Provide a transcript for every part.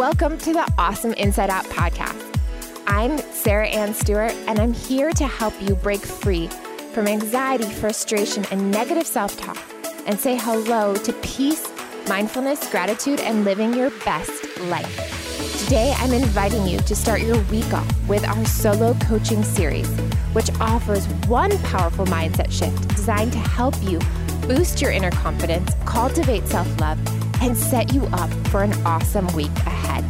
welcome to the Awesome Inside Out podcast. I'm Sarah Ann Stewart, and I'm here to help you break free from anxiety, frustration, and negative self-talk, and say hello to peace, mindfulness, gratitude, and living your best life. Today, I'm inviting you to start your week off with our solo coaching series, which offers one powerful mindset shift designed to help you boost your inner confidence, cultivate self-love, and set you up for an awesome week ahead.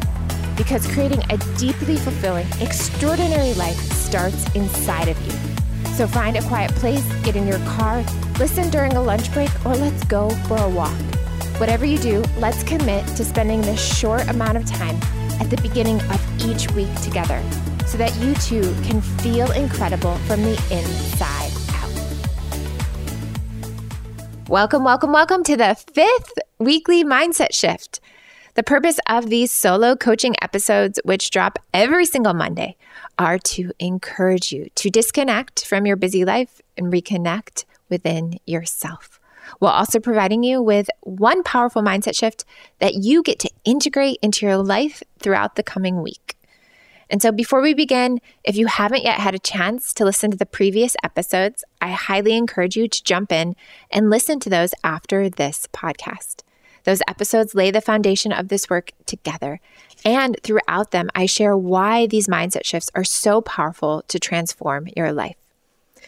Because creating a deeply fulfilling, extraordinary life starts inside of you. So find a quiet place, get in your car, listen during a lunch break, or let's go for a walk. Whatever you do, let's commit to spending this short amount of time at the beginning of each week together so that you too can feel incredible from the inside out. Welcome, welcome, welcome to the fifth weekly mindset shift. The purpose of these solo coaching episodes, which drop every single Monday, are to encourage you to disconnect from your busy life and reconnect within yourself, while also providing you with one powerful mindset shift that you get to integrate into your life throughout the coming week. And so before we begin, if you haven't yet had a chance to listen to the previous episodes, I highly encourage you to jump in and listen to those after this podcast. Those episodes lay the foundation of this work together. And throughout them, I share why these mindset shifts are so powerful to transform your life.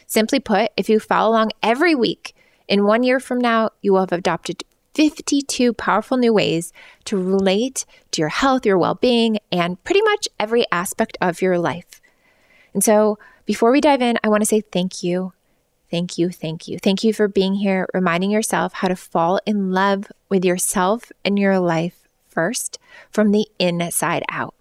Simply put, if you follow along every week, in 1 year from now, you will have adopted 52 powerful new ways to relate to your health, your well-being, and pretty much every aspect of your life. And so before we dive in, I want to say thank you. Thank you, thank you. Thank you for being here, reminding yourself how to fall in love with yourself and your life first from the inside out.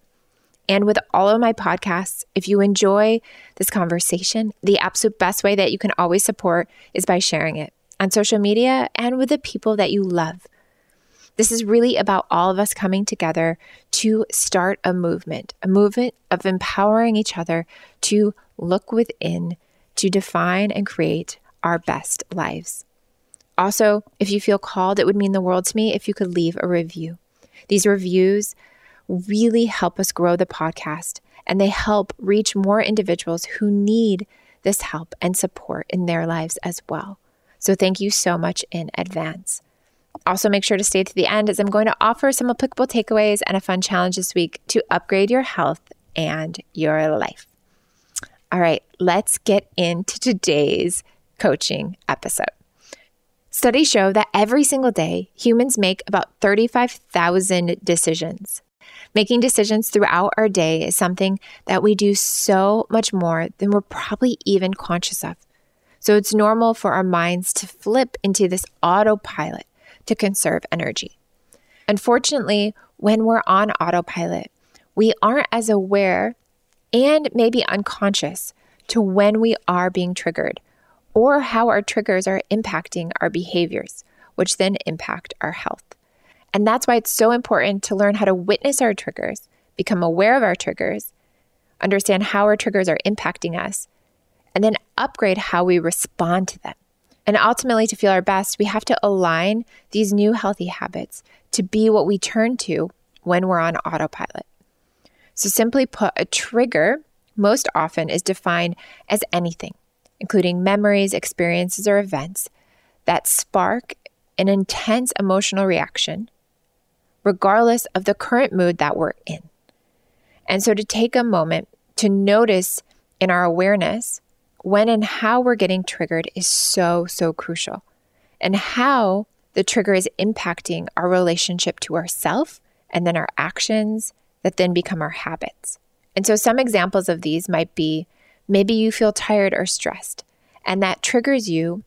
And with all of my podcasts, if you enjoy this conversation, the absolute best way that you can always support is by sharing it on social media and with the people that you love. This is really about all of us coming together to start a movement of empowering each other to look within to define and create our best lives. Also, if you feel called, it would mean the world to me if you could leave a review. These reviews really help us grow the podcast, and they help reach more individuals who need this help and support in their lives as well. So thank you so much in advance. Also, make sure to stay to the end as I'm going to offer some applicable takeaways and a fun challenge this week to upgrade your health and your life. All right, let's get into today's coaching episode. Studies show that every single day, humans make about 35,000 decisions. Making decisions throughout our day is something that we do so much more than we're probably even conscious of. So it's normal for our minds to flip into this autopilot to conserve energy. Unfortunately, when we're on autopilot, we aren't as aware and maybe unconscious to when we are being triggered or how our triggers are impacting our behaviors, which then impact our health. And that's why it's so important to learn how to witness our triggers, become aware of our triggers, understand how our triggers are impacting us, and then upgrade how we respond to them. And ultimately, to feel our best, we have to align these new healthy habits to be what we turn to when we're on autopilot. So simply put, a trigger most often is defined as anything, including memories, experiences, or events that spark an intense emotional reaction, regardless of the current mood that we're in. And so to take a moment to notice in our awareness when and how we're getting triggered is so, so crucial, and how the trigger is impacting our relationship to ourselves and then our actions that then become our habits. And so some examples of these might be, maybe you feel tired or stressed, and that triggers you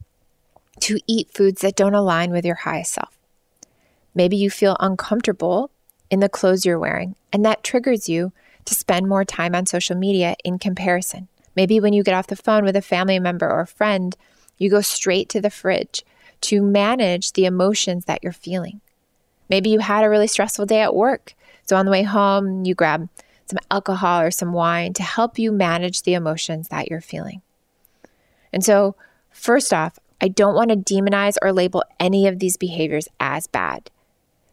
to eat foods that don't align with your highest self. Maybe you feel uncomfortable in the clothes you're wearing, and that triggers you to spend more time on social media in comparison. Maybe when you get off the phone with a family member or a friend, you go straight to the fridge to manage the emotions that you're feeling. Maybe you had a really stressful day at work, so on the way home, you grab some alcohol or some wine to help you manage the emotions that you're feeling. And so, first off, I don't want to demonize or label any of these behaviors as bad.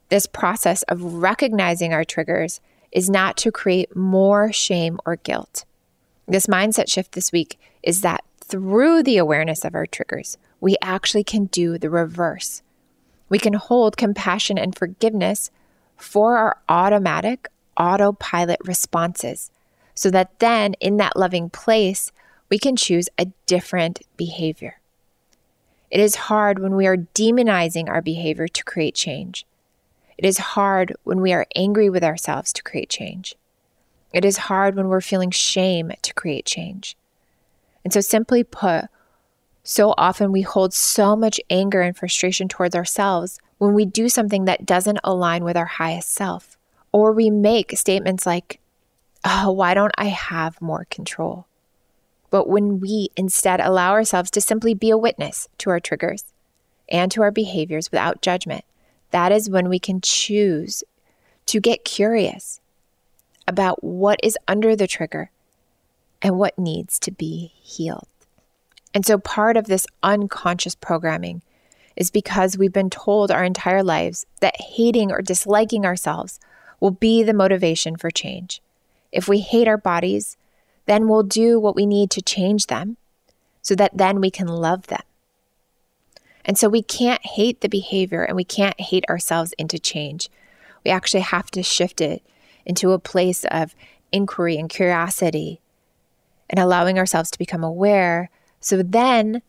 This process of recognizing our triggers is not to create more shame or guilt. This mindset shift this week is that through the awareness of our triggers, we actually can do the reverse. We can hold compassion and forgiveness for our automatic autopilot responses so that then in that loving place, we can choose a different behavior. It is hard when we are demonizing our behavior to create change. It is hard when we are angry with ourselves to create change. It is hard when we're feeling shame to create change. And so simply put, so often we hold so much anger and frustration towards ourselves when we do something that doesn't align with our highest self. Or we make statements like, oh, why don't I have more control? But when we instead allow ourselves to simply be a witness to our triggers and to our behaviors without judgment, that is when we can choose to get curious about what is under the trigger and what needs to be healed. And so part of this unconscious programming is because we've been told our entire lives that hating or disliking ourselves will be the motivation for change. If we hate our bodies, then we'll do what we need to change them so that then we can love them. And so we can't hate the behavior and we can't hate ourselves into change. We actually have to shift it into a place of inquiry and curiosity and allowing ourselves to become aware so then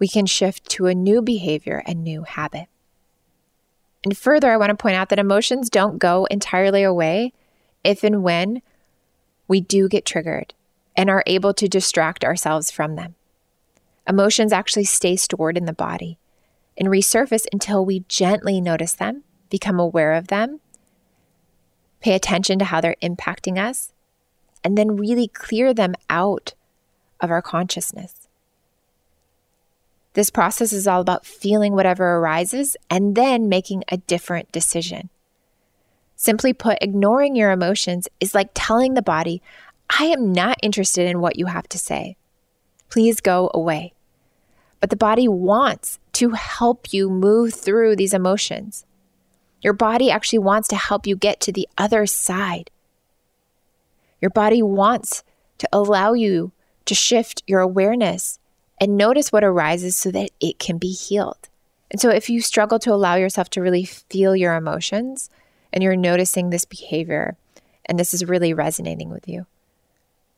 we can shift to a new behavior and new habit. And further, I want to point out that emotions don't go entirely away if and when we do get triggered and are able to distract ourselves from them. Emotions actually stay stored in the body and resurface until we gently notice them, become aware of them, pay attention to how they're impacting us, and then really clear them out of our consciousness. This process is all about feeling whatever arises and then making a different decision. Simply put, ignoring your emotions is like telling the body, I am not interested in what you have to say. Please go away. But the body wants to help you move through these emotions. Your body actually wants to help you get to the other side. Your body wants to allow you to shift your awareness and notice what arises so that it can be healed. And so if you struggle to allow yourself to really feel your emotions, and you're noticing this behavior, and this is really resonating with you,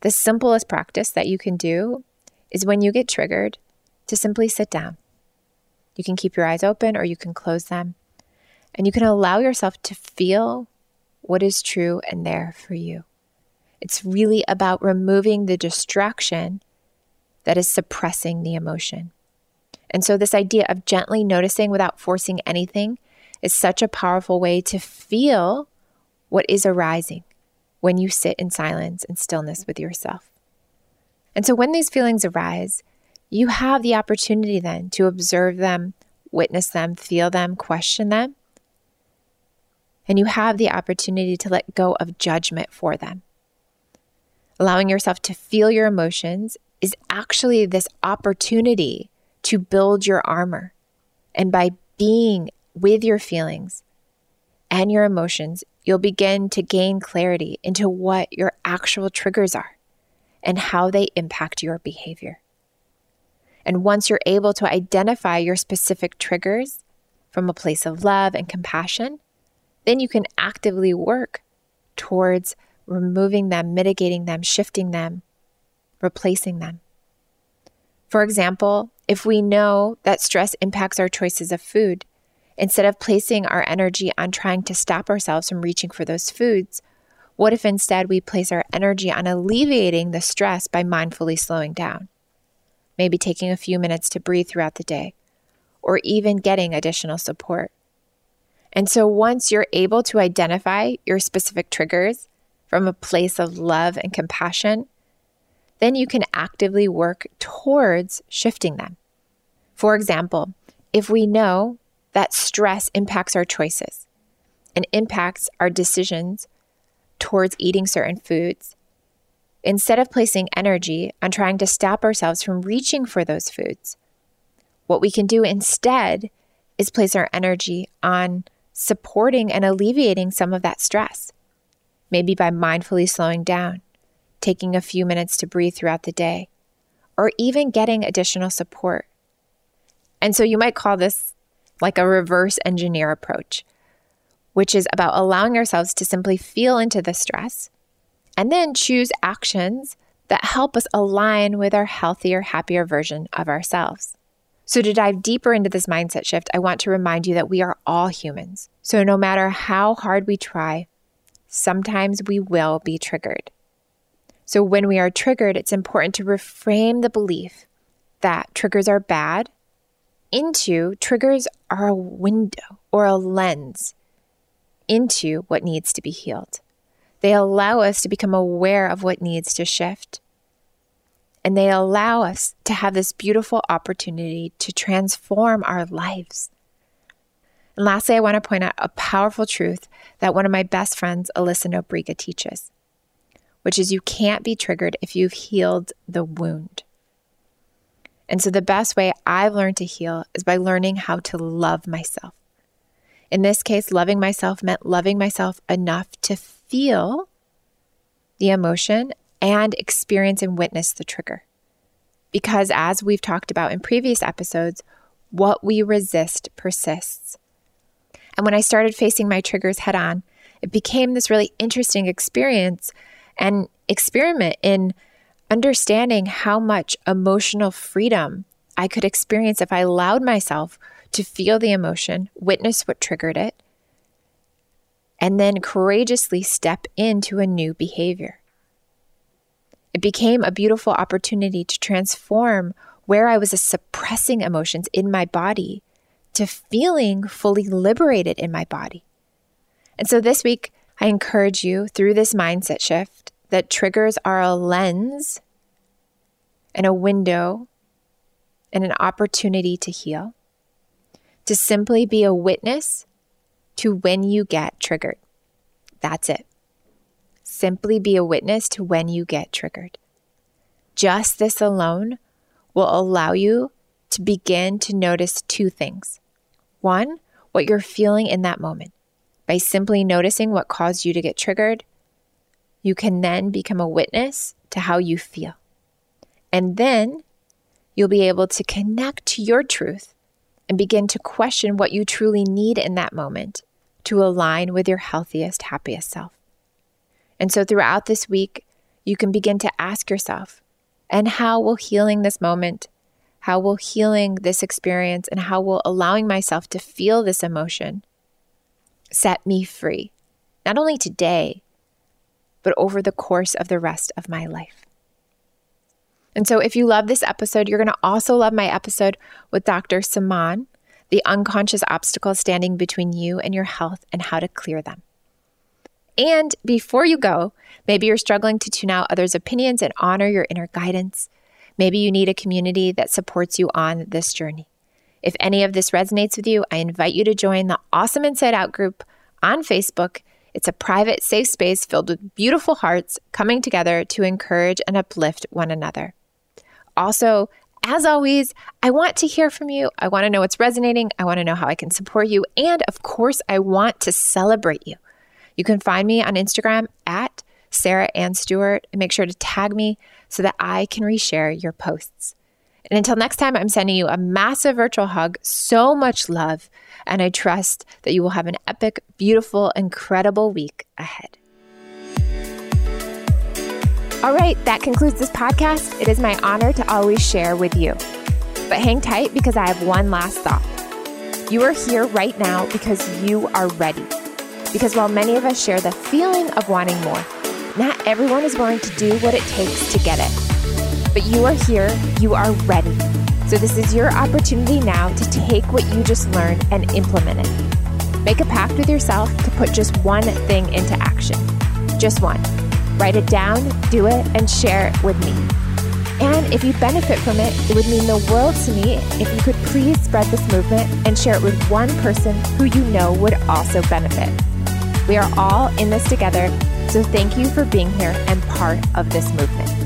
the simplest practice that you can do is when you get triggered to simply sit down. You can keep your eyes open or you can close them, and you can allow yourself to feel what is true and there for you. It's really about removing the distraction that is suppressing the emotion. And so this idea of gently noticing without forcing anything is such a powerful way to feel what is arising when you sit in silence and stillness with yourself. And so when these feelings arise, you have the opportunity then to observe them, witness them, feel them, question them. And you have the opportunity to let go of judgment for them. Allowing yourself to feel your emotions is actually this opportunity to build your armor. And by being with your feelings and your emotions, you'll begin to gain clarity into what your actual triggers are and how they impact your behavior. And once you're able to identify your specific triggers from a place of love and compassion, then you can actively work towards removing them, mitigating them, shifting them, replacing them. For example, if we know that stress impacts our choices of food, instead of placing our energy on trying to stop ourselves from reaching for those foods, what if instead we place our energy on alleviating the stress by mindfully slowing down? Maybe taking a few minutes to breathe throughout the day, or even getting additional support. And so once you're able to identify your specific triggers from a place of love and compassion, then you can actively work towards shifting them. For example, if we know that stress impacts our choices and impacts our decisions towards eating certain foods, instead of placing energy on trying to stop ourselves from reaching for those foods, what we can do instead is place our energy on supporting and alleviating some of that stress. maybe by mindfully slowing down, taking a few minutes to breathe throughout the day, or even getting additional support. And so you might call this like a reverse engineer approach, which is about allowing ourselves to simply feel into the stress and then choose actions that help us align with our healthier, happier version of ourselves. So to dive deeper into this mindset shift, I want to remind you that we are all humans. So no matter how hard we try, sometimes we will be triggered. So when we are triggered, it's important to reframe the belief that triggers are bad into triggers are a window or a lens into what needs to be healed. They allow us to become aware of what needs to shift. And they allow us to have this beautiful opportunity to transform our lives. And lastly, I want to point out a powerful truth that one of my best friends, Alyssa Nobriga, teaches, which is you can't be triggered if you've healed the wound. And so the best way I've learned to heal is by learning how to love myself. In this case, loving myself meant loving myself enough to feel the emotion and experience and witness the trigger. Because as we've talked about in previous episodes, what we resist persists. And when I started facing my triggers head on, it became this really interesting experience and experiment in understanding how much emotional freedom I could experience if I allowed myself to feel the emotion, witness what triggered it, and then courageously step into a new behavior. It became a beautiful opportunity to transform where I was suppressing emotions in my body to feeling fully liberated in my body. And so this week, I encourage you through this mindset shift that triggers are a lens and a window and an opportunity to heal, to simply be a witness to when you get triggered. That's it. Simply be a witness to when you get triggered. Just this alone will allow you to begin to notice two things. One, what you're feeling in that moment. By simply noticing what caused you to get triggered, you can then become a witness to how you feel. And then you'll be able to connect to your truth and begin to question what you truly need in that moment to align with your healthiest, happiest self. And so throughout this week, you can begin to ask yourself, and how will healing this moment, how will healing this experience, and how will allowing myself to feel this emotion set me free, not only today, but over the course of the rest of my life. And so if you love this episode, you're going to also love my episode with Dr. Saman, the unconscious obstacles standing between you and your health and how to clear them. And before you go, maybe you're struggling to tune out others' opinions and honor your inner guidance. Maybe you need a community that supports you on this journey. If any of this resonates with you, I invite you to join the Awesome Inside Out group on Facebook. It's a private, safe space filled with beautiful hearts coming together to encourage and uplift one another. Also, as always, I want to hear from you. I want to know what's resonating. I want to know how I can support you. And of course, I want to celebrate you. You can find me on Instagram at Sarah Ann Stewart and make sure to tag me so that I can reshare your posts. And until next time, I'm sending you a massive virtual hug, so much love, and I trust that you will have an epic, beautiful, incredible week ahead. All right, that concludes this podcast. It is my honor to always share with you. But hang tight because I have one last thought. You are here right now because you are ready. Because while many of us share the feeling of wanting more, not everyone is willing to do what it takes to get it. But you are here, you are ready. So this is your opportunity now to take what you just learned and implement it. Make a pact with yourself to put just one thing into action. Just one. Write it down, do it, and share it with me. And if you benefit from it, it would mean the world to me if you could please spread this movement and share it with one person who you know would also benefit. We are all in this together, so thank you for being here and part of this movement.